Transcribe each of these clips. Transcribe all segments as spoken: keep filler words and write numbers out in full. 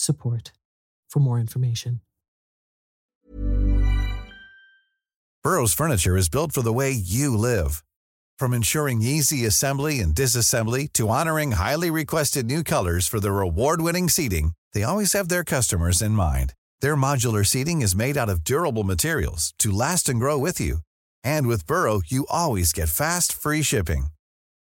support for more information. Burrow's furniture is built for the way you live. From ensuring easy assembly and disassembly to honoring highly requested new colors for their award-winning seating, they always have their customers in mind. Their modular seating is made out of durable materials to last and grow with you. And with Burrow, you always get fast, free shipping.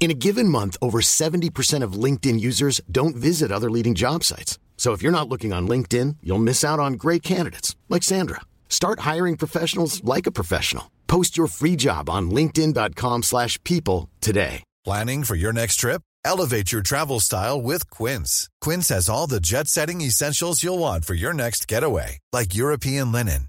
In a given month, over seventy percent of LinkedIn users don't visit other leading job sites. So if you're not looking on LinkedIn, you'll miss out on great candidates, like Sandra. Start hiring professionals like a professional. Post your free job on linkedin.com slash people today. Planning for your next trip? Elevate your travel style with Quince. Quince has all the jet-setting essentials you'll want for your next getaway, like European linen,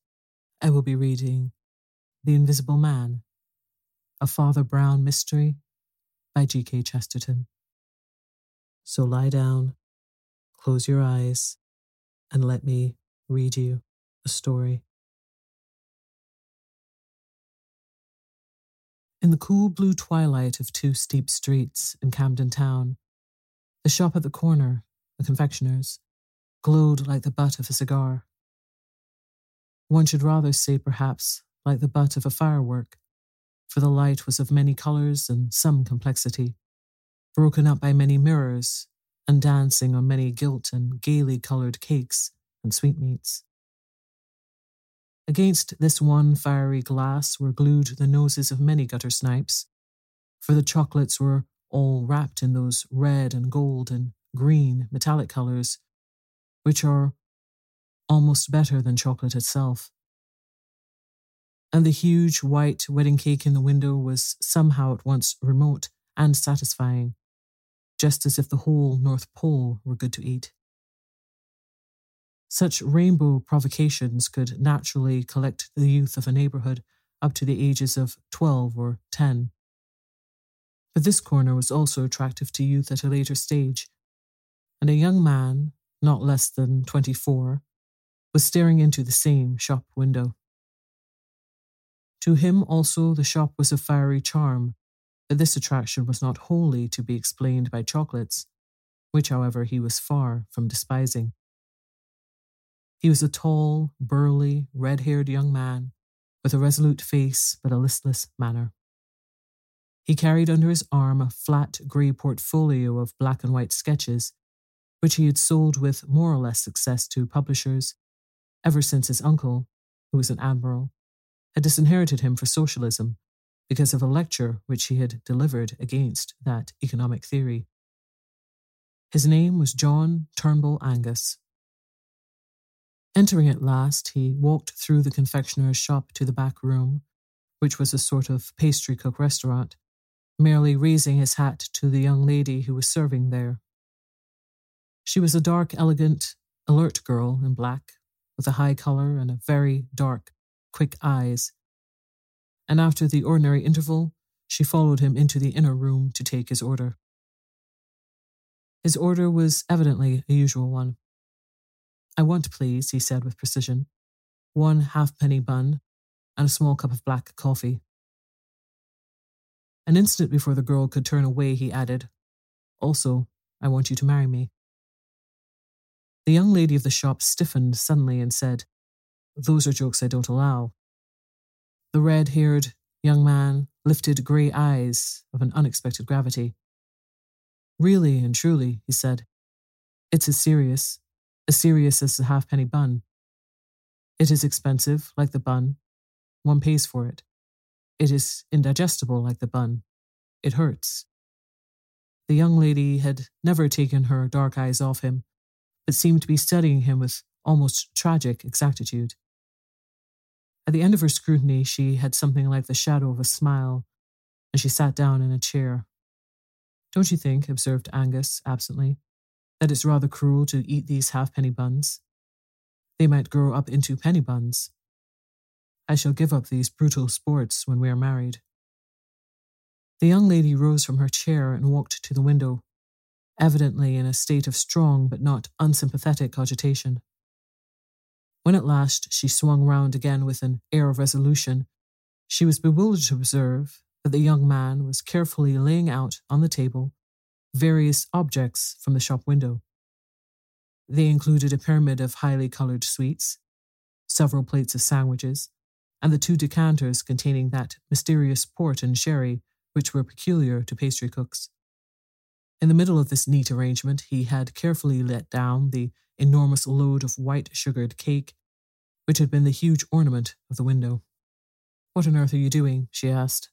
I will be reading The Invisible Man, a Father Brown Mystery by G K Chesterton. So lie down, close your eyes, and let me read you a story. In the cool blue twilight of two steep streets in Camden Town, the shop at the corner, the confectioner's, glowed like the butt of a cigar. One should rather say, perhaps, like the butt of a firework, for the light was of many colours and some complexity, broken up by many mirrors, and dancing on many gilt and gaily coloured cakes and sweetmeats. Against this one fiery glass were glued the noses of many gutter snipes, for the chocolates were all wrapped in those red and gold and green metallic colours, which are almost better than chocolate itself. And the huge white wedding cake in the window was somehow at once remote and satisfying, just as if the whole North Pole were good to eat. Such rainbow provocations could naturally collect the youth of a neighbourhood up to the ages of twelve or ten. But this corner was also attractive to youth at a later stage, and a young man, not less than twenty-four, was staring into the same shop window. To him also the shop was of fiery charm, but this attraction was not wholly to be explained by chocolates, which, however, he was far from despising. He was a tall, burly, red-haired young man, with a resolute face but a listless manner. He carried under his arm a flat grey portfolio of black and white sketches, which he had sold with more or less success to publishers ever since his uncle, who was an admiral, had disinherited him for socialism because of a lecture which he had delivered against that economic theory. His name was John Turnbull Angus. Entering at last, he walked through the confectioner's shop to the back room, which was a sort of pastry cook restaurant, merely raising his hat to the young lady who was serving there. She was a dark, elegant, alert girl in black, with a high collar and a very dark, quick eyes, and after the ordinary interval, she followed him into the inner room to take his order. His order was evidently a usual one. "I want, please," he said with precision, "one halfpenny bun and a small cup of black coffee." An instant before the girl could turn away, he added, "Also, I want you to marry me." The young lady of the shop stiffened suddenly and said, "Those are jokes I don't allow." The red-haired young man lifted grey eyes of an unexpected gravity. "Really and truly," he said, "it's as serious. As serious as the halfpenny bun. It is expensive, like the bun. One pays for it. It is indigestible, like the bun. It hurts." The young lady had never taken her dark eyes off him, but seemed to be studying him with almost tragic exactitude. At the end of her scrutiny, she had something like the shadow of a smile, and she sat down in a chair. "Don't you think," observed Angus absently, "that it's rather cruel to eat these halfpenny buns? They might grow up into penny buns. I shall give up these brutal sports when we are married." The young lady rose from her chair and walked to the window, evidently in a state of strong but not unsympathetic agitation. When at last she swung round again with an air of resolution, she was bewildered to observe that the young man was carefully laying out on the table various objects from the shop window. They included a pyramid of highly coloured sweets, several plates of sandwiches, and the two decanters containing that mysterious port and sherry which were peculiar to pastry cooks. In the middle of this neat arrangement, he had carefully let down the enormous load of white sugared cake, which had been the huge ornament of the window. "What on earth are you doing?" she asked.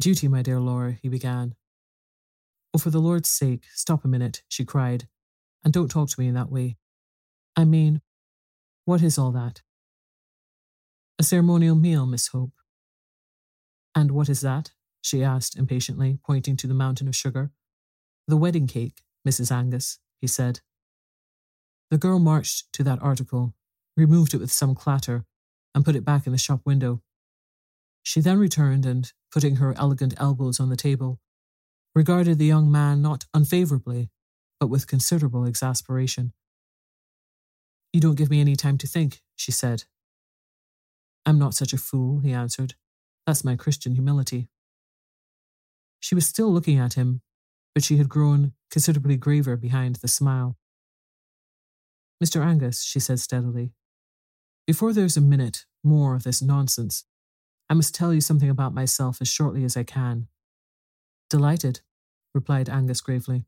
"Duty, my dear Laura," he began. "Oh, for the Lord's sake, stop a minute," she cried, "and don't talk to me in that way. I mean, what is all that?" "A ceremonial meal, Miss Hope." "And what is that?" she asked impatiently, pointing to the mountain of sugar. "The wedding cake, Missus Angus," he said. The girl marched to that article, removed it with some clatter, and put it back in the shop window. She then returned and, putting her elegant elbows on the table, regarded the young man not unfavourably, but with considerable exasperation. "You don't give me any time to think," she said. "I'm not such a fool," he answered. "That's my Christian humility." She was still looking at him, but she had grown considerably graver behind the smile. "Mister Angus," she said steadily, "before there's a minute more of this nonsense, I must tell you something about myself as shortly as I can." "Delighted," replied Angus gravely.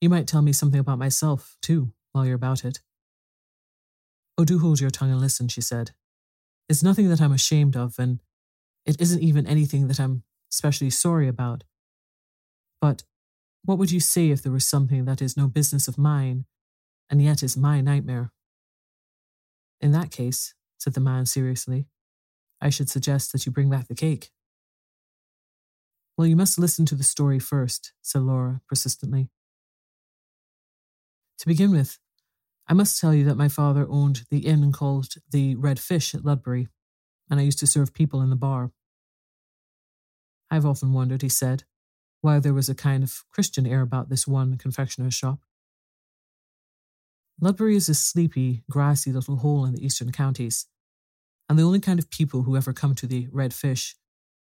"You might tell me something about myself, too, while you're about it." "Oh, do hold your tongue and listen," she said. "It's nothing that I'm ashamed of, and it isn't even anything that I'm especially sorry about. But what would you say if there was something that is no business of mine, and yet is my nightmare?" "In that case," said the man seriously, "I should suggest that you bring back the cake." "Well, you must listen to the story first," said Laura persistently. "To begin with, I must tell you that my father owned the inn called the Red Fish at Ludbury, and I used to serve people in the bar." "I've often wondered," he said, "why there was a kind of Christian air about this one confectioner's shop." Ludbury is a sleepy, grassy little hole in the eastern counties, and the only kind of people who ever come to the Red Fish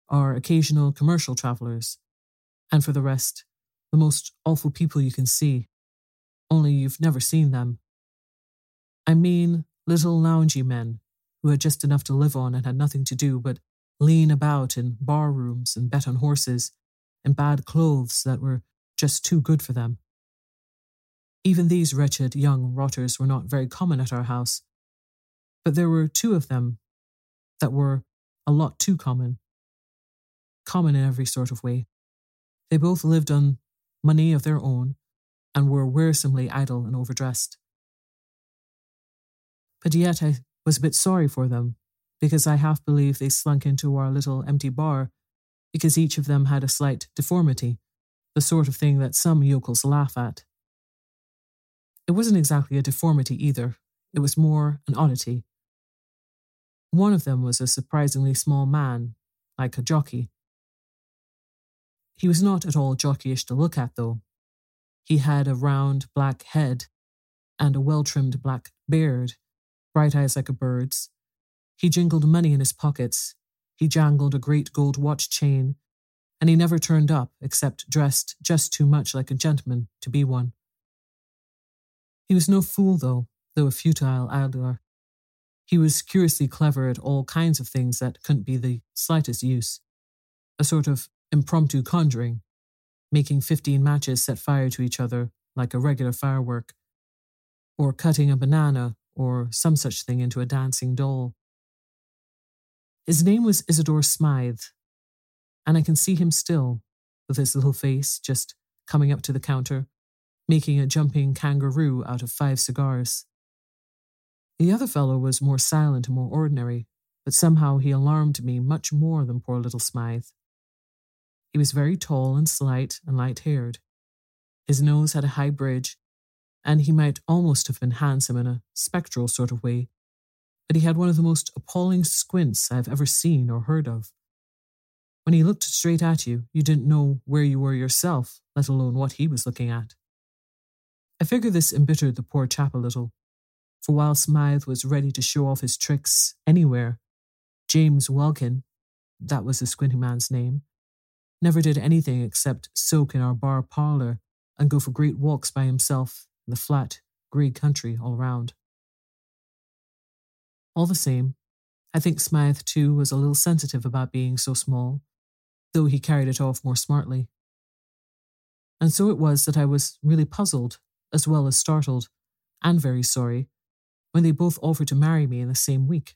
are occasional commercial travellers, and for the rest, the most awful people you can see, only you've never seen them. I mean little loungy men who had just enough to live on and had nothing to do but lean about in bar rooms and bet on horses, and bad clothes that were just too good for them. Even these wretched young rotters were not very common at our house, but there were two of them that were a lot too common. Common in every sort of way. They both lived on money of their own and were wearisomely idle and overdressed. But yet I was a bit sorry for them, because I half believe they slunk into our little empty bar because each of them had a slight deformity, the sort of thing that some yokels laugh at. It wasn't exactly a deformity either, it was more an oddity. One of them was a surprisingly small man, like a jockey. He was not at all jockeyish to look at, though. He had a round black head and a well-trimmed black beard, bright eyes like a bird's. He jingled money in his pockets. He jangled a great gold watch chain, and he never turned up except dressed just too much like a gentleman to be one. He was no fool, though, though a futile idler. He was curiously clever at all kinds of things that couldn't be the slightest use, a sort of impromptu conjuring, making fifteen matches set fire to each other like a regular firework, or cutting a banana or some such thing into a dancing doll. His name was Isidore Smythe, and I can see him still, with his little face just coming up to the counter, making a jumping kangaroo out of five cigars. The other fellow was more silent and more ordinary, but somehow he alarmed me much more than poor little Smythe. He was very tall and slight and light-haired. His nose had a high bridge, and he might almost have been handsome in a spectral sort of way, but he had one of the most appalling squints I've ever seen or heard of. When he looked straight at you, you didn't know where you were yourself, let alone what he was looking at. I figure this embittered the poor chap a little, for while Smythe was ready to show off his tricks anywhere, James Welkin, that was the squinting man's name, never did anything except soak in our bar parlour and go for great walks by himself in the flat, grey country all round. All the same, I think Smythe, too, was a little sensitive about being so small, though he carried it off more smartly. And so it was that I was really puzzled, as well as startled, and very sorry, when they both offered to marry me in the same week.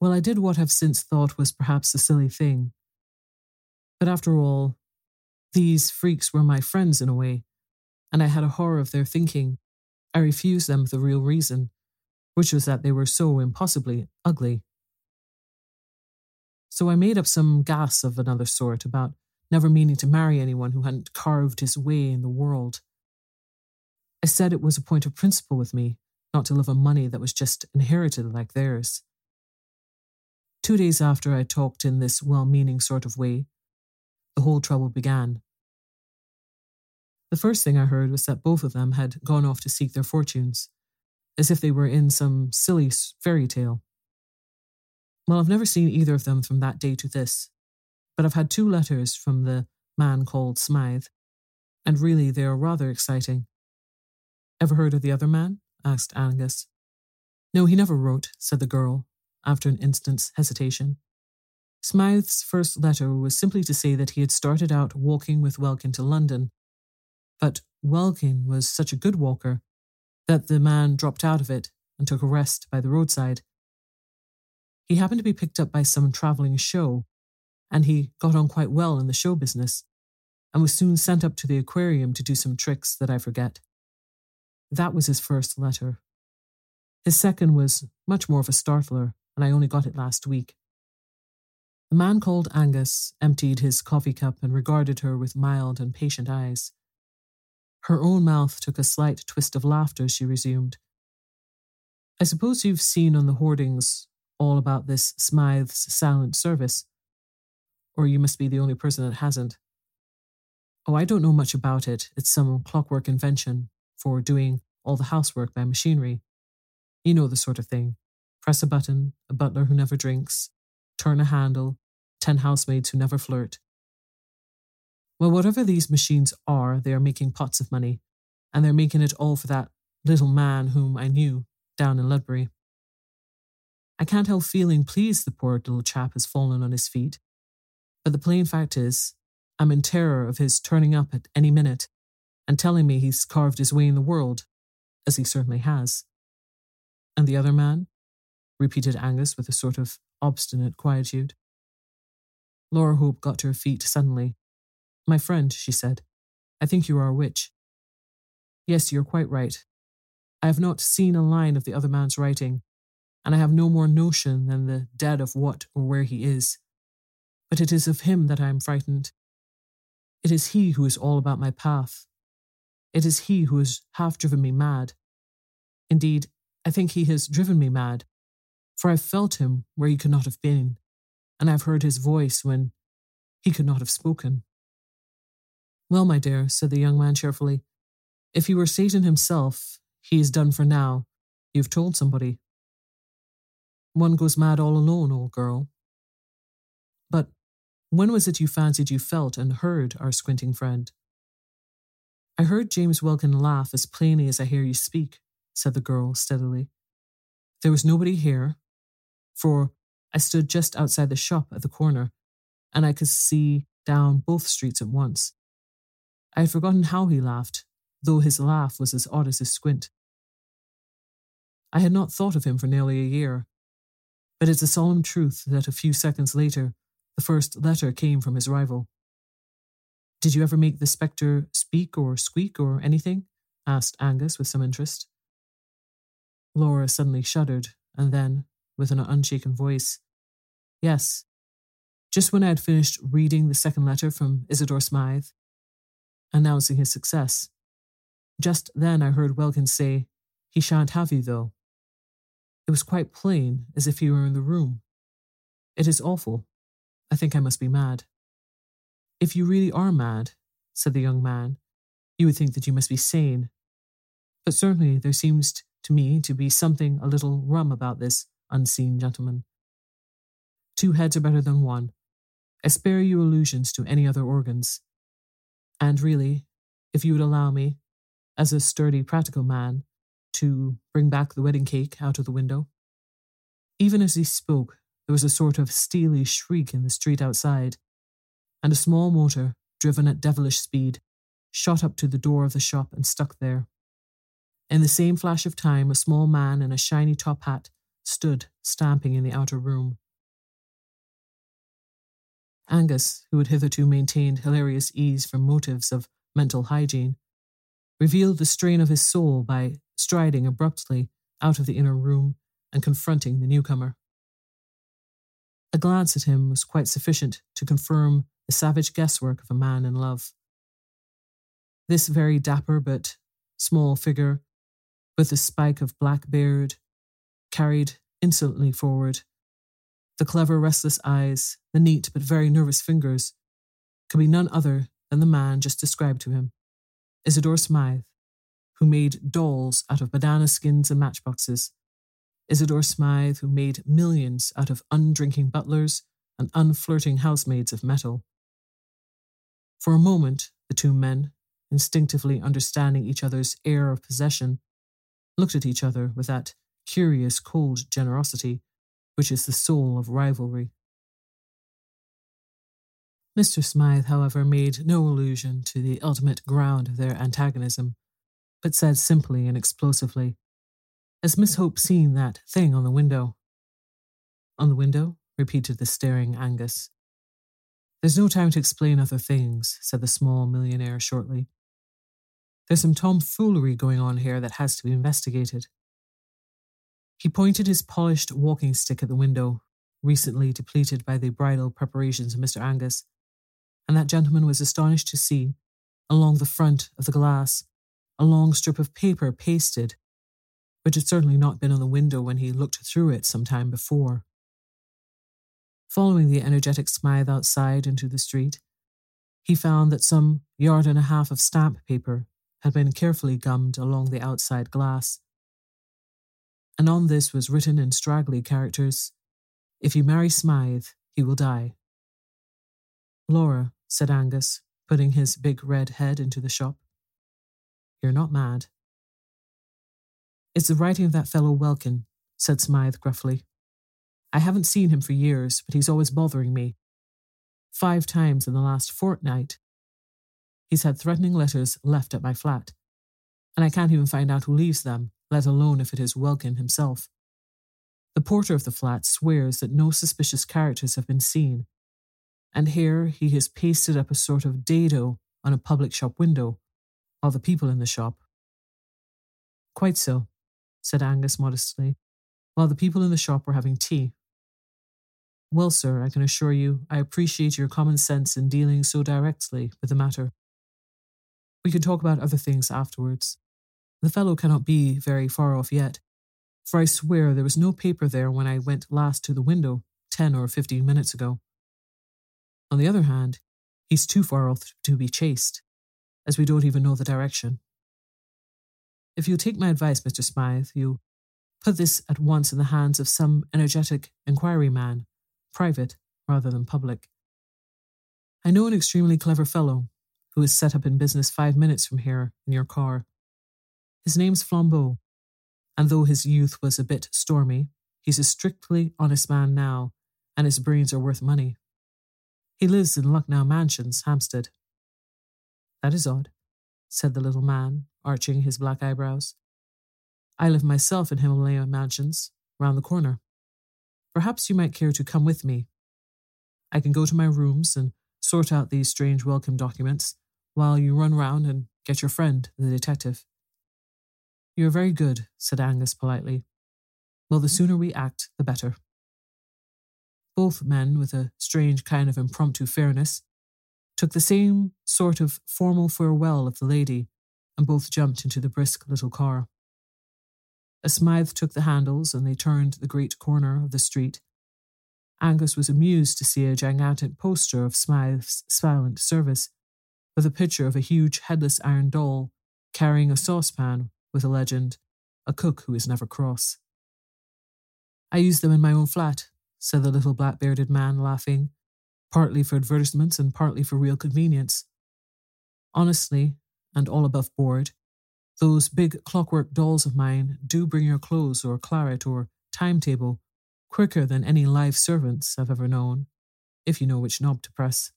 Well, I did what I've since thought was perhaps a silly thing. But after all, these freaks were my friends in a way, and I had a horror of their thinking. I refused them the real reason, which was that they were so impossibly ugly. So I made up some gas of another sort about never meaning to marry anyone who hadn't carved his way in the world. I said it was a point of principle with me not to live on money that was just inherited like theirs. Two days after I talked in this well-meaning sort of way, the whole trouble began. The first thing I heard was that both of them had gone off to seek their fortunes, as if they were in some silly fairy tale. Well, I've never seen either of them from that day to this, but I've had two letters from the man called Smythe, and really they are rather exciting. Ever heard of the other man? Asked Angus. No, he never wrote, said the girl, after an instant's hesitation. Smythe's first letter was simply to say that he had started out walking with Welkin to London, but Welkin was such a good walker that the man dropped out of it and took a rest by the roadside. He happened to be picked up by some travelling show, and he got on quite well in the show business, and was soon sent up to the aquarium to do some tricks that I forget. That was his first letter. His second was much more of a startler, and I only got it last week. The man called Angus emptied his coffee cup and regarded her with mild and patient eyes. Her own mouth took a slight twist of laughter as she resumed. I suppose you've seen on the hoardings all about this Smythe's silent service, or you must be the only person that hasn't. Oh, I don't know much about it. It's some clockwork invention for doing all the housework by machinery. You know the sort of thing. Press a button, a butler who never drinks, turn a handle, ten housemaids who never flirt. Well, whatever these machines are, they are making pots of money, and they're making it all for that little man whom I knew down in Ludbury. I can't help feeling pleased the poor little chap has fallen on his feet. But the plain fact is, I'm in terror of his turning up at any minute and telling me he's carved his way in the world, as he certainly has. And the other man? Repeated Angus with a sort of obstinate quietude. Laura Hope got to her feet suddenly. My friend, she said, I think you are a witch. Yes, you're quite right. I have not seen a line of the other man's writing, and I have no more notion than the dead of what or where he is. But it is of him that I am frightened. It is he who is all about my path. It is he who has half driven me mad. Indeed, I think he has driven me mad, for I have felt him where he could not have been, and I have heard his voice when he could not have spoken. Well, my dear, said the young man cheerfully, if he were Satan himself, he is done for now. You've told somebody. One goes mad all alone, old girl. But when was it you fancied you felt and heard our squinting friend? I heard James Welkin laugh as plainly as I hear you speak, said the girl steadily. There was nobody here, for I stood just outside the shop at the corner, and I could see down both streets at once. I had forgotten how he laughed, though his laugh was as odd as his squint. I had not thought of him for nearly a year, but it's a solemn truth that a few seconds later, the first letter came from his rival. Did you ever make the spectre speak or squeak or anything? Asked Angus with some interest. Laura suddenly shuddered, and then, with an unshaken voice, Yes, just when I had finished reading the second letter from Isidore Smythe, announcing his success. Just then I heard Welkin say, He shan't have you, though. It was quite plain, as if he were in the room. It is awful. I think I must be mad. If you really are mad, said the young man, you would think that you must be sane. But certainly there seems to me to be something a little rum about this unseen gentleman. Two heads are better than one. I spare you allusions to any other organs. And really, if you would allow me, as a sturdy practical man, to bring back the wedding cake out of the window. Even as he spoke, there was a sort of steely shriek in the street outside, and a small motor, driven at devilish speed, shot up to the door of the shop and stuck there. In the same flash of time, a small man in a shiny top hat stood stamping in the outer room. Angus, who had hitherto maintained hilarious ease from motives of mental hygiene, revealed the strain of his soul by striding abruptly out of the inner room and confronting the newcomer. A glance at him was quite sufficient to confirm the savage guesswork of a man in love. This very dapper but small figure, with a spike of black beard, carried insolently forward, the clever, restless eyes, the neat but very nervous fingers, could be none other than the man just described to him, Isidore Smythe, who made dolls out of banana skins and matchboxes, Isidore Smythe, who made millions out of undrinking butlers and unflirting housemaids of metal. For a moment, the two men, instinctively understanding each other's air of possession, looked at each other with that curious cold generosity which is the soul of rivalry. Mister Smythe, however, made no allusion to the ultimate ground of their antagonism, but said simply and explosively, Has Miss Hope seen that thing on the window? On the window? Repeated the staring Angus. There's no time to explain other things, said the small millionaire shortly. There's some tomfoolery going on here that has to be investigated. He pointed his polished walking stick at the window, recently depleted by the bridal preparations of Mister Angus, and that gentleman was astonished to see, along the front of the glass, a long strip of paper pasted, which had certainly not been on the window when he looked through it some time before. Following the energetic Smythe outside into the street, he found that some yard and a half of stamp paper had been carefully gummed along the outside glass, and on this was written in straggly characters, If you marry Smythe, he will die. Laura, said Angus, putting his big red head into the shop, You're not mad. It's the writing of that fellow Welkin, said Smythe gruffly. I haven't seen him for years, but he's always bothering me. Five times in the last fortnight. He's had threatening letters left at my flat, and I can't even find out who leaves them, let alone if it is Welkin himself. The porter of the flat swears that no suspicious characters have been seen, and here he has pasted up a sort of dado on a public shop window, while the people in the shop... Quite so, said Angus modestly, while the people in the shop were having tea. Well, sir, I can assure you, I appreciate your common sense in dealing so directly with the matter. We can talk about other things afterwards. The fellow cannot be very far off yet, for I swear there was no paper there when I went last to the window, ten or fifteen minutes ago. On the other hand, he's too far off to be chased, as we don't even know the direction. If you'll take my advice, Mister Smythe, you'll put this at once in the hands of some energetic inquiry man, private rather than public. I know an extremely clever fellow who is set up in business five minutes from here in your car. His name's Flambeau, and though his youth was a bit stormy, he's a strictly honest man now, and his brains are worth money. He lives in Lucknow Mansions, Hampstead. That is odd, said the little man, arching his black eyebrows. I live myself in Himalayan Mansions, round the corner. Perhaps you might care to come with me. I can go to my rooms and sort out these strange welcome documents while you run round and get your friend, the detective. You're very good, said Angus politely. Well, the sooner we act, the better. Both men, with a strange kind of impromptu fairness, took the same sort of formal farewell of the lady, and both jumped into the brisk little car. As Smythe took the handles and they turned the great corner of the street, Angus was amused to see a gigantic poster of Smythe's silent service, with a picture of a huge headless iron doll carrying a saucepan with a legend, "A cook who is never cross." "I use them in my own flat," said the little black-bearded man, laughing, partly for advertisements and partly for real convenience. Honestly, and all above board, those big clockwork dolls of mine do bring your clothes or claret or timetable quicker than any live servants I've ever known, if you know which knob to press.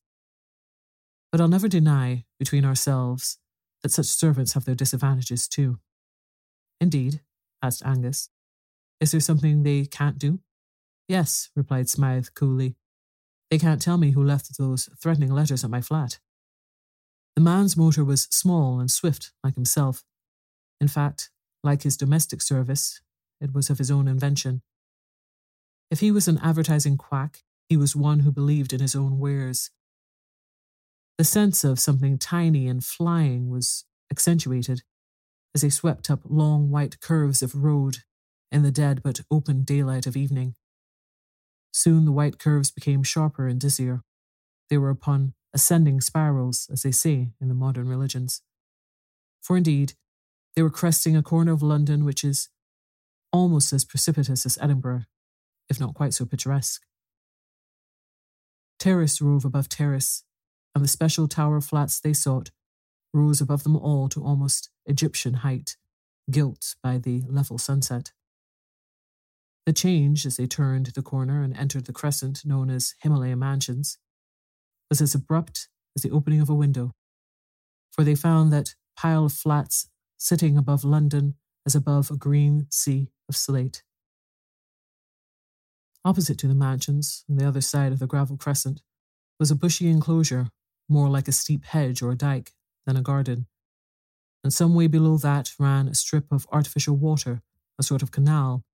But I'll never deny, between ourselves, that such servants have their disadvantages too. Indeed, asked Angus. Is there something they can't do? Yes, replied Smythe coolly. They can't tell me who left those threatening letters at my flat. The man's motor was small and swift, like himself. In fact, like his domestic service, it was of his own invention. If he was an advertising quack, he was one who believed in his own wares. The sense of something tiny and flying was accentuated as they swept up long white curves of road in the dead but open daylight of evening. Soon the white curves became sharper and dizzier. They were upon ascending spirals, as they say in the modern religions. For indeed, they were cresting a corner of London which is almost as precipitous as Edinburgh, if not quite so picturesque. Terrace rose above terrace, and the special tower flats they sought rose above them all to almost Egyptian height, gilt by the level sunset. The change, as they turned the corner and entered the crescent known as Himalayan Mansions, was as abrupt as the opening of a window, for they found that pile of flats sitting above London as above a green sea of slate. Opposite to the mansions, on the other side of the gravel crescent, was a bushy enclosure, more like a steep hedge or a dyke than a garden, and some way below that ran a strip of artificial water, a sort of canal,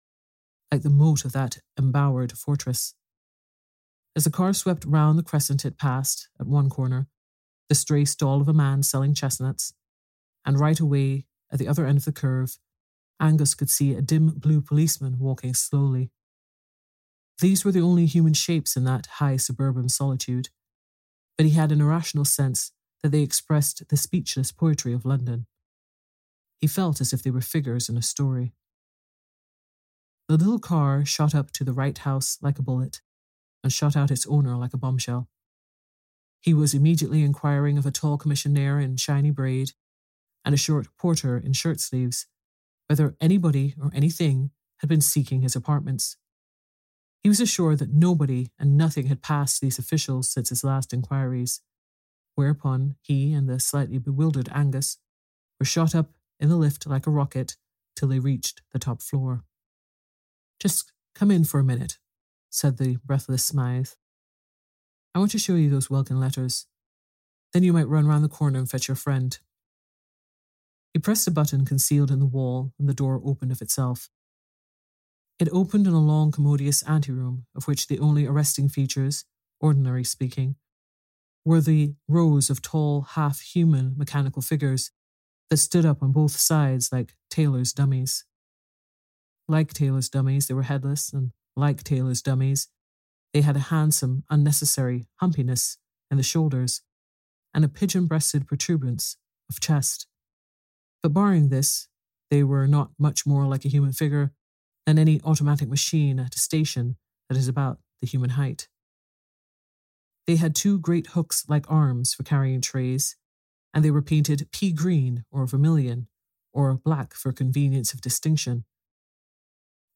like the moat of that embowered fortress. As the car swept round the crescent it passed, at one corner, the stray stall of a man selling chestnuts, and right away, at the other end of the curve, Angus could see a dim blue policeman walking slowly. These were the only human shapes in that high suburban solitude, but he had an irrational sense that they expressed the speechless poetry of London. He felt as if they were figures in a story. The little car shot up to the right house like a bullet, and shot out its owner like a bombshell. He was immediately inquiring of a tall commissionaire in shiny braid, and a short porter in shirt sleeves, whether anybody or anything had been seeking his apartments. He was assured that nobody and nothing had passed these officials since his last inquiries, whereupon he and the slightly bewildered Angus were shot up in the lift like a rocket till they reached the top floor. "Just come in for a minute," said the breathless Smythe. "I want to show you those Welkin letters. Then you might run round the corner and fetch your friend." He pressed a button concealed in the wall, and the door opened of itself. It opened in a long, commodious anteroom, of which the only arresting features, ordinary speaking, were the rows of tall, half-human mechanical figures that stood up on both sides like tailor's dummies. Like tailor's dummies, they were headless, and like tailor's dummies, they had a handsome, unnecessary humpiness in the shoulders and a pigeon-breasted protuberance of chest. But barring this, they were not much more like a human figure than any automatic machine at a station that is about the human height. They had two great hooks like arms for carrying trays, and they were painted pea green or vermilion, or black for convenience of distinction.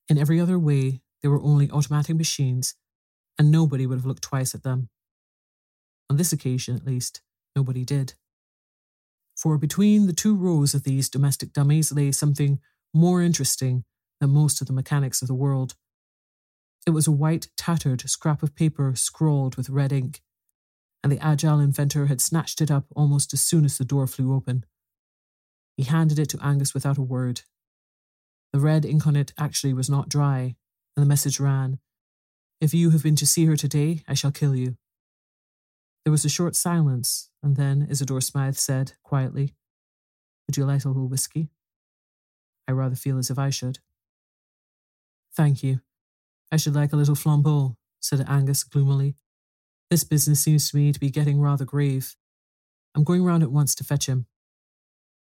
In every other way, they were only automatic machines, and nobody would have looked twice at them. On this occasion, at least, nobody did. For between the two rows of these domestic dummies lay something more interesting than most of the mechanics of the world. It was a white, tattered scrap of paper scrawled with red ink, and the agile inventor had snatched it up almost as soon as the door flew open. He handed it to Angus without a word. The red ink on it actually was not dry, and the message ran, "If you have been to see her today, I shall kill you." There was a short silence, and then Isidore Smythe said, quietly, "Would you like a little whiskey? I rather feel as if I should." "Thank you. I should like a little Flambeau," said Angus gloomily. "This business seems to me to be getting rather grave. I'm going round at once to fetch him."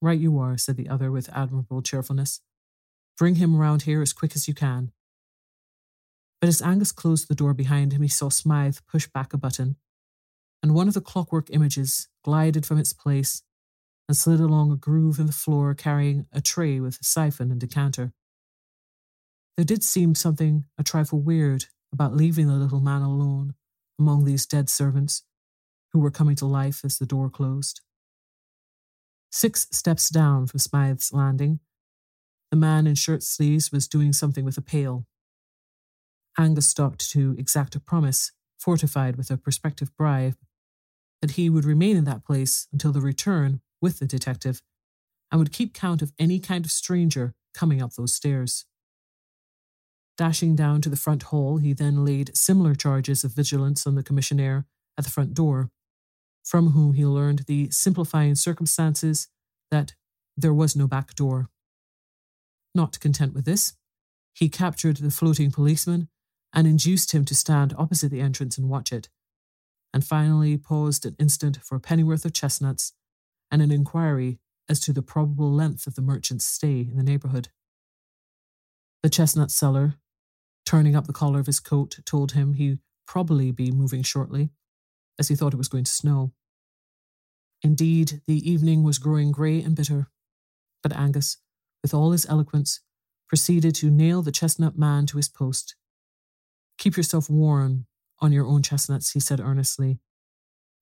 "Right you are," said the other with admirable cheerfulness. "Bring him round here as quick as you can." But as Angus closed the door behind him, he saw Smythe push back a button, and one of the clockwork images glided from its place and slid along a groove in the floor, carrying a tray with a siphon and decanter. There did seem something a trifle weird about leaving the little man alone among these dead servants who were coming to life as the door closed. Six steps down from Smythe's landing, the man in shirt sleeves was doing something with a pail. Angus stopped to exact a promise, fortified with a prospective bribe, that he would remain in that place until the return with the detective, and would keep count of any kind of stranger coming up those stairs. Dashing down to the front hall, he then laid similar charges of vigilance on the commissionaire at the front door, from whom he learned the simplifying circumstances that there was no back door. Not content with this, he captured the floating policeman and induced him to stand opposite the entrance and watch it, and finally paused an instant for a pennyworth of chestnuts and an inquiry as to the probable length of the merchant's stay in the neighbourhood. The chestnut seller, turning up the collar of his coat, told him he'd probably be moving shortly, as he thought it was going to snow. Indeed, the evening was growing grey and bitter, but Angus, with all his eloquence, proceeded to nail the chestnut man to his post. "Keep yourself warm on your own chestnuts," he said earnestly.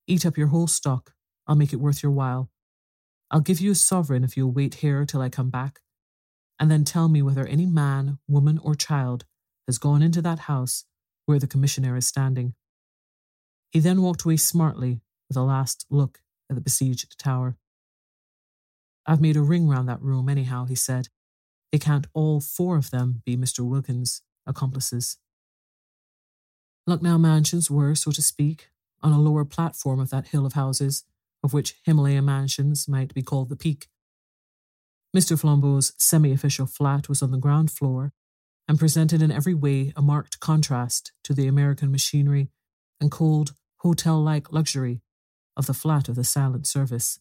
"Eat up your whole stock. I'll make it worth your while. I'll give you a sovereign if you'll wait here till I come back, and then tell me whether any man, woman, or child has gone into that house where the commissionaire is standing." He then walked away smartly with a last look at the besieged tower. "I've made a ring round that room anyhow," he said. "They can't all four of them be Mister Wilkins' accomplices." Lucknow Mansions were, so to speak, on a lower platform of that hill of houses, of which Himalayan Mansions might be called the peak. Mister Flambeau's semi-official flat was on the ground floor, and presented in every way a marked contrast to the American machinery and cold, hotel-like luxury of the flat of the silent service.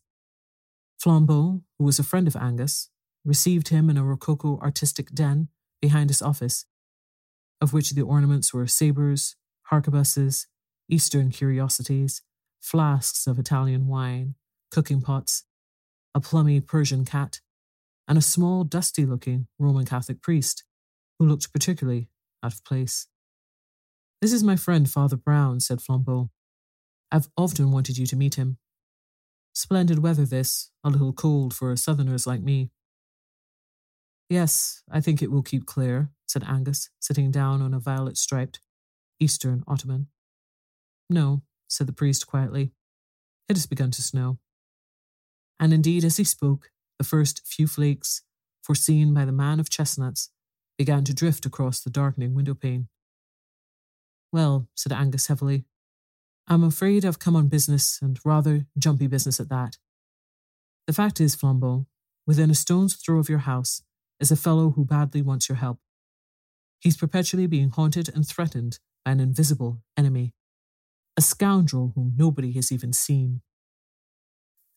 Flambeau, who was a friend of Angus, received him in a rococo artistic den behind his office, of which the ornaments were sabres, harquebuses, Eastern curiosities, flasks of Italian wine, cooking pots, a plumy Persian cat, and a small, dusty-looking Roman Catholic priest, who looked particularly out of place. "This is my friend, Father Brown," said Flambeau. "I've often wanted you to meet him. Splendid weather this, a little cold for southerners like me." "Yes, I think it will keep clear," said Angus, sitting down on a violet-striped Eastern ottoman. "No," said the priest quietly. "It has begun to snow." And indeed, as he spoke, the first few flakes, foreseen by the man of chestnuts, began to drift across the darkening window-pane. "Well," said Angus heavily, "I'm afraid I've come on business, and rather jumpy business at that. The fact is, Flambeau, within a stone's throw of your house is a fellow who badly wants your help. He's perpetually being haunted and threatened by an invisible enemy, a scoundrel whom nobody has even seen."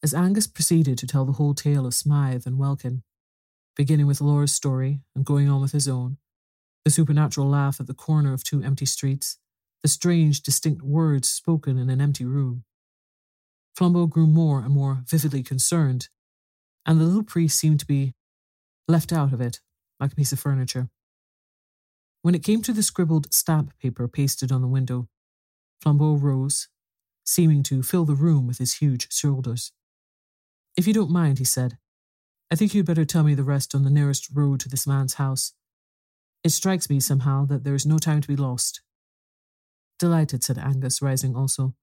As Angus proceeded to tell the whole tale of Smythe and Welkin, beginning with Laura's story and going on with his own, the supernatural laugh at the corner of two empty streets, the strange, distinct words spoken in an empty room, Flambeau grew more and more vividly concerned, and the little priest seemed to be left out of it, like a piece of furniture. When it came to the scribbled stamp paper pasted on the window, Flambeau rose, seeming to fill the room with his huge shoulders. "If you don't mind," he said, "I think you'd better tell me the rest on the nearest road to this man's house. It strikes me somehow that there is no time to be lost." "Delighted," said Angus, rising also,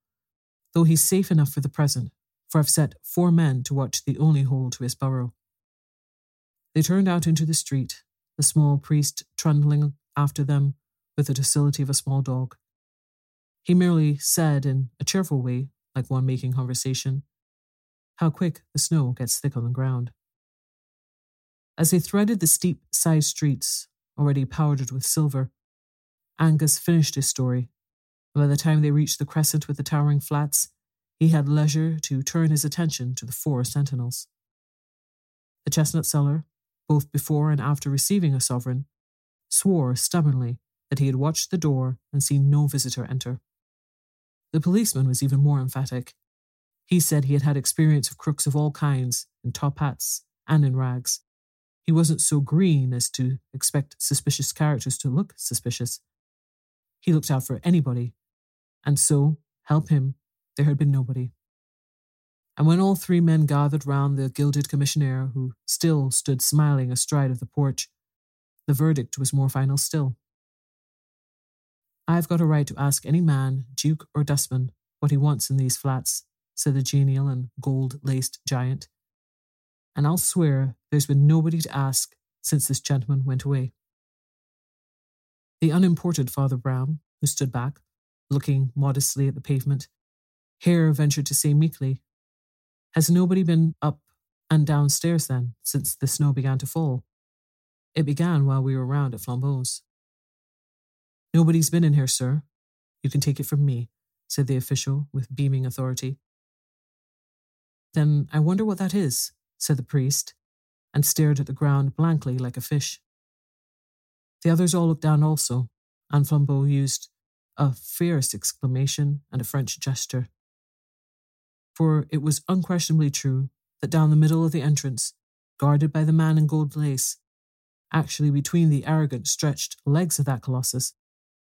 "though he's safe enough for the present, for I've set four men to watch the only hole to his burrow." They turned out into the street, the small priest trundling after them with the docility of a small dog. He merely said in a cheerful way, like one making conversation, "How quick the snow gets thick on the ground." As they threaded the steep side streets, already powdered with silver, Angus finished his story. By the time they reached the crescent with the towering flats, he had leisure to turn his attention to the four sentinels. The chestnut seller, both before and after receiving a sovereign, swore stubbornly that he had watched the door and seen no visitor enter. The policeman was even more emphatic. He said he had had experience of crooks of all kinds, in top hats and in rags. He wasn't so green as to expect suspicious characters to look suspicious. He looked out for anybody, and so, help him, there had been nobody. And when all three men gathered round the gilded commissionaire, who still stood smiling astride of the porch, the verdict was more final still. "I've got a right to ask any man, duke or dustman, what he wants in these flats," said the genial and gold-laced giant, "and I'll swear there's been nobody to ask since this gentleman went away." The unimportant Father Brown, who stood back, looking modestly at the pavement, here ventured to say meekly, "Has nobody been up and downstairs then, since the snow began to fall? It began while we were round at Flambeau's." "Nobody's been in here, sir. You can take it from me," said the official with beaming authority. "Then I wonder what that is," said the priest, and stared at the ground blankly like a fish. The others all looked down also, and Flambeau used a fierce exclamation and a French gesture. For it was unquestionably true that down the middle of the entrance, guarded by the man in gold lace, actually between the arrogant stretched legs of that colossus,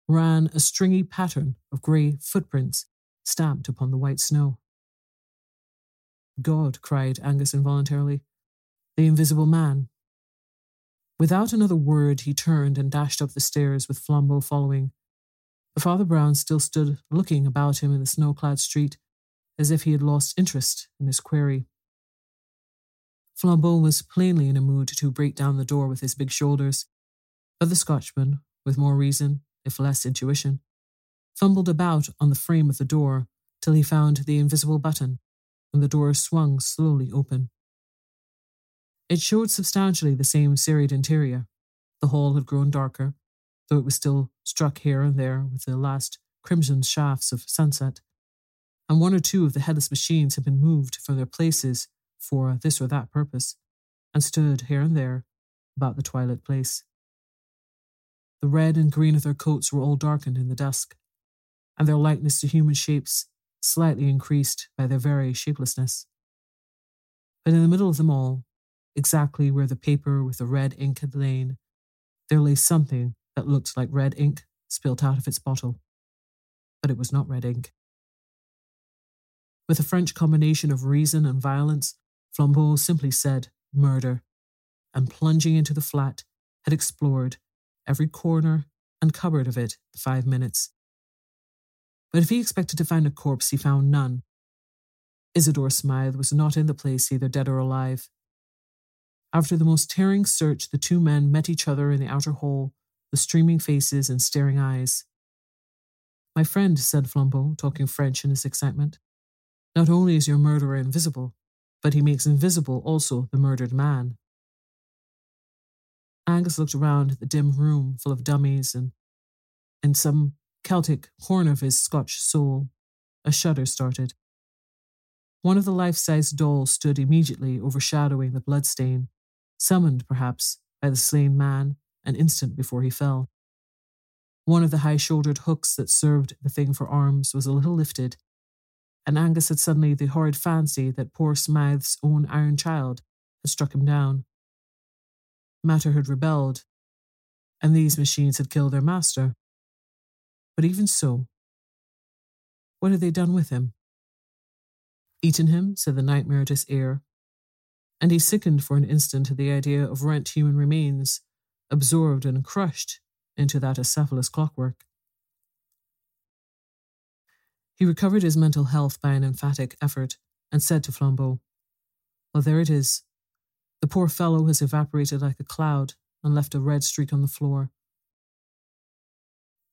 ran a stringy pattern of grey footprints stamped upon the white snow. "God," cried Angus involuntarily, "the invisible man." Without another word, he turned and dashed up the stairs with Flambeau following. But Father Brown still stood looking about him in the snow-clad street, as if he had lost interest in his query. Flambeau was plainly in a mood to break down the door with his big shoulders, but the Scotchman, with more reason, if less intuition, fumbled about on the frame of the door till he found the invisible button, and the door swung slowly open. It showed substantially the same serried interior. The hall had grown darker, though it was still struck here and there with the last crimson shafts of sunset, and one or two of the headless machines had been moved from their places for this or that purpose, and stood here and there about the twilight place. The red and green of their coats were all darkened in the dusk, and their likeness to human shapes slightly increased by their very shapelessness. But in the middle of them all, exactly where the paper with the red ink had lain, there lay something that looked like red ink spilt out of its bottle, but it was not red ink. With a French combination of reason and violence, Flambeau simply said, murder, and plunging into the flat, had explored every corner and cupboard of it in five minutes. But if he expected to find a corpse, he found none. Isidore Smythe was not in the place, either dead or alive. After the most tearing search, the two men met each other in the outer hall, with streaming faces and staring eyes. "My friend," said Flambeau, talking French in his excitement, "not only is your murderer invisible, but he makes invisible also the murdered man." Angus looked around at the dim room full of dummies, and in some Celtic corner of his Scotch soul, a shudder started. One of the life-sized dolls stood immediately overshadowing the bloodstain, summoned, perhaps, by the slain man an instant before he fell. One of the high-shouldered hooks that served the thing for arms was a little lifted, and Angus had suddenly the horrid fancy that poor Smythe's own iron child had struck him down. Matter had rebelled, and these machines had killed their master. But even so, what had they done with him? "Eaten him," said the nightmare at his ear, and he sickened for an instant at the idea of rent human remains, absorbed and crushed into that acephalous clockwork. He recovered his mental health by an emphatic effort, and said to Flambeau, "Well, there it is. The poor fellow has evaporated like a cloud and left a red streak on the floor.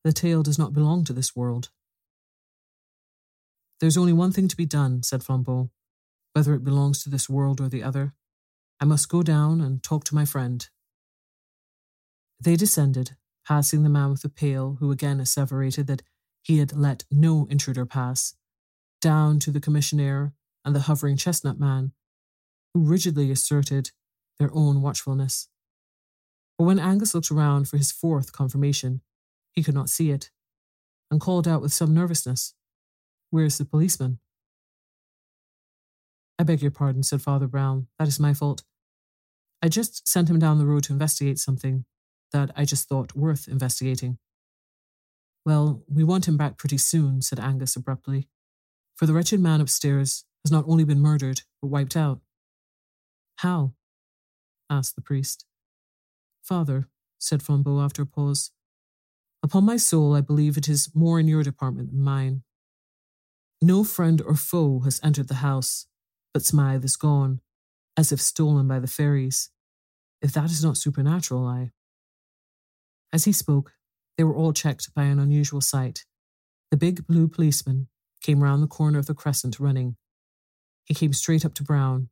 The tale does not belong to this world." "There's only one thing to be done," said Flambeau, "whether it belongs to this world or the other. I must go down and talk to my friend." They descended, passing the man with the pail, who again asseverated that he had let no intruder pass, down to the commissionaire and the hovering chestnut man, who rigidly asserted their own watchfulness. But when Angus looked around for his fourth confirmation, he could not see it, and called out with some nervousness, "Where's the policeman?" "I beg your pardon," said Father Brown, "that is my fault. I just sent him down the road to investigate something that I just thought worth investigating." "Well, we want him back pretty soon," said Angus abruptly, "for the wretched man upstairs has not only been murdered, but wiped out." "How?" asked the priest. "Father," said Flambeau after a pause, "upon my soul I believe it is more in your department than mine. No friend or foe has entered the house, but Smythe is gone, as if stolen by the fairies. If that is not supernatural, I—" As he spoke, they were all checked by an unusual sight. The big blue policeman came round the corner of the crescent, running. He came straight up to Brown.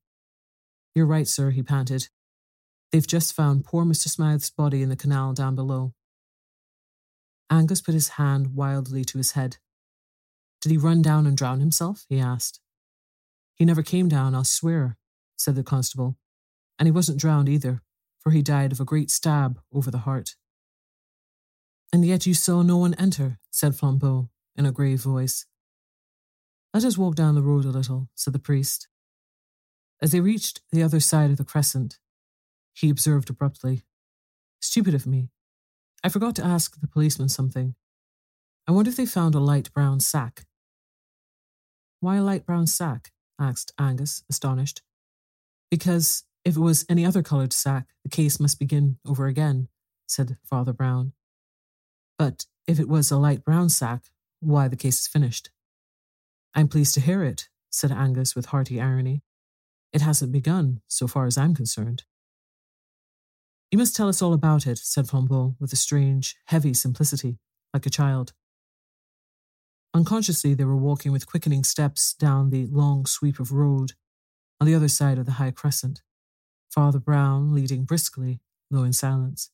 "You're right, sir," he panted. "They've just found poor Mister Smythe's body in the canal down below." Angus put his hand wildly to his head. "Did he run down and drown himself?" he asked. "He never came down, I'll swear," said the constable, "and he wasn't drowned either, for he died of a great stab over the heart." "And yet you saw no one enter," said Flambeau in a grave voice. "Let us walk down the road a little," said the priest. As they reached the other side of the crescent, he observed abruptly, "Stupid of me. I forgot to ask the policeman something. I wonder if they found a light brown sack." "Why a light brown sack?" asked Angus, astonished. "Because if it was any other coloured sack, the case must begin over again," said Father Brown. "But if it was a light brown sack, why, the case is finished." "I'm pleased to hear it," said Angus with hearty irony. "It hasn't begun, so far as I'm concerned." "You must tell us all about it," said Flambeau with a strange, heavy simplicity, like a child. Unconsciously, they were walking with quickening steps down the long sweep of road on the other side of the high crescent, Father Brown leading briskly, though in silence.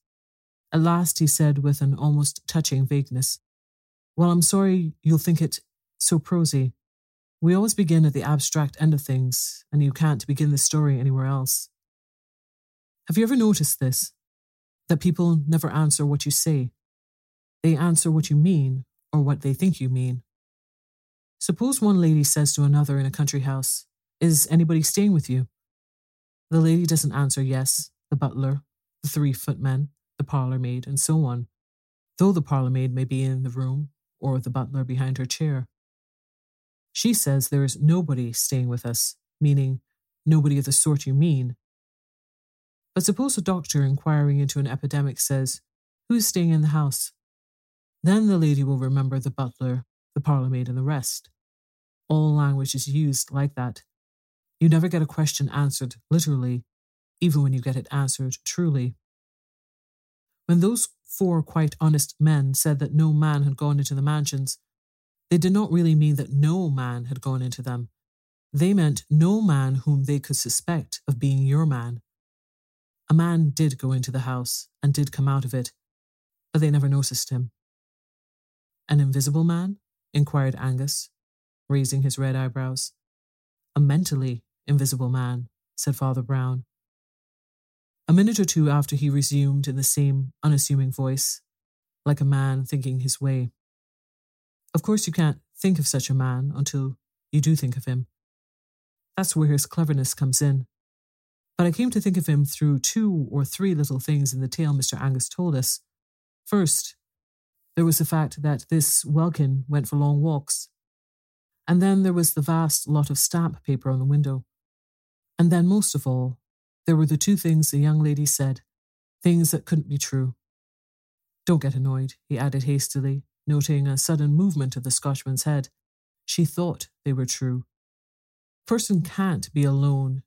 At last he said with an almost touching vagueness, "Well, I'm sorry you'll think it so prosy. We always begin at the abstract end of things, and you can't begin the story anywhere else. Have you ever noticed this? That people never answer what you say. They answer what you mean, or what they think you mean. Suppose one lady says to another in a country house, 'Is anybody staying with you?' The lady doesn't answer yes, the butler, the three footmen, the parlour maid, and so on, though the parlour maid may be in the room, or the butler behind her chair. She says there is nobody staying with us, meaning nobody of the sort you mean. But suppose a doctor inquiring into an epidemic says, who's staying in the house? Then the lady will remember the butler, the parlourmaid, and the rest. All language is used like that. You never get a question answered literally, even when you get it answered truly. When those four quite honest men said that no man had gone into the mansions, they did not really mean that no man had gone into them. They meant no man whom they could suspect of being your man. A man did go into the house and did come out of it, but they never noticed him. An invisible man? Inquired Angus, raising his red eyebrows. A mentally invisible man, said Father Brown. A minute or two after he resumed in the same unassuming voice, like a man thinking his way. Of course you can't think of such a man until you do think of him. That's where his cleverness comes in. But I came to think of him through two or three little things in the tale Mister Angus told us. First, there was the fact that this Welkin went for long walks. And then there was the vast lot of stamp paper on the window. And then most of all, there were the two things the young lady said, things that couldn't be true. Don't get annoyed, he added hastily, noting a sudden movement of the Scotchman's head. She thought they were true. A person can't be alone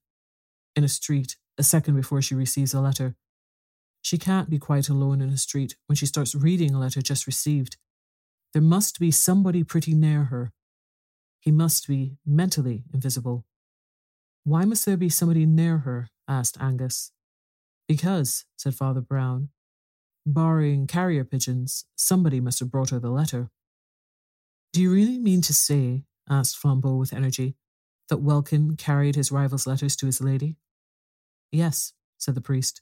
in a street a second before she receives a letter. She can't be quite alone in a street when she starts reading a letter just received. There must be somebody pretty near her. He must be mentally invisible. Why must there be somebody near her? Asked Angus. Because, said Father Brown, barring carrier pigeons, somebody must have brought her the letter. Do you really mean to say, asked Flambeau with energy, that Welkin carried his rival's letters to his lady? Yes, said the priest.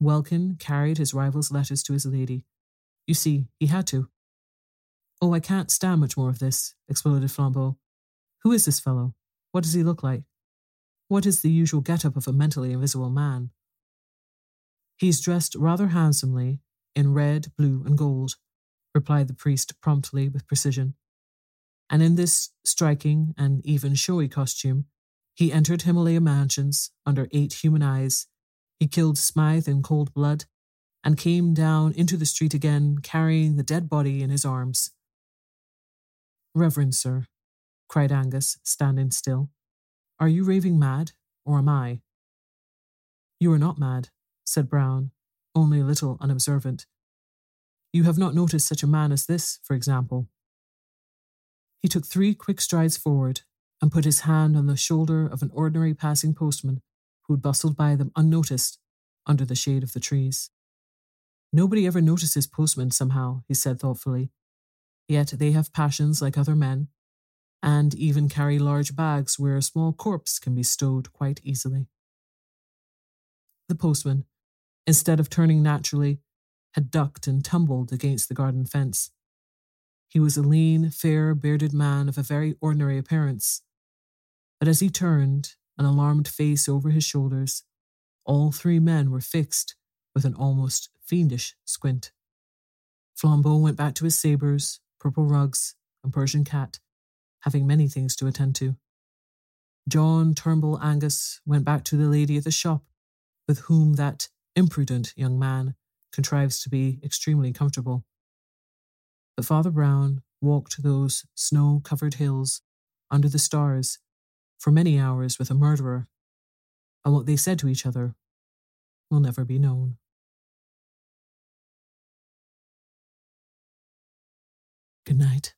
Welkin carried his rival's letters to his lady. You see, he had to. Oh, I can't stand much more of this, exploded Flambeau. Who is this fellow? What does he look like? What is the usual get-up of a mentally invisible man? He's dressed rather handsomely, in red, blue, and gold, replied the priest promptly with precision. And in this striking and even showy costume, he entered Himalayan Mansions under eight human eyes. He killed Smythe in cold blood, and came down into the street again, carrying the dead body in his arms. Reverend sir, cried Angus, standing still, are you raving mad, or am I? You are not mad, said Brown, only a little unobservant. You have not noticed such a man as this, for example. He took three quick strides forward and put his hand on the shoulder of an ordinary passing postman who had bustled by them unnoticed under the shade of the trees. Nobody ever notices postmen somehow, he said thoughtfully. Yet they have passions like other men, and even carry large bags where a small corpse can be stowed quite easily. The postman, instead of turning naturally, had ducked and tumbled against the garden fence. He was a lean, fair, bearded man of a very ordinary appearance. But as he turned, an alarmed face over his shoulders, all three men were fixed with an almost fiendish squint. Flambeau went back to his sabres, purple rugs, and Persian cat, having many things to attend to. John Turnbull Angus went back to the lady at the shop, with whom that imprudent young man contrives to be extremely comfortable. But Father Brown walked those snow-covered hills under the stars for many hours with a murderer, and what they said to each other will never be known. Good night.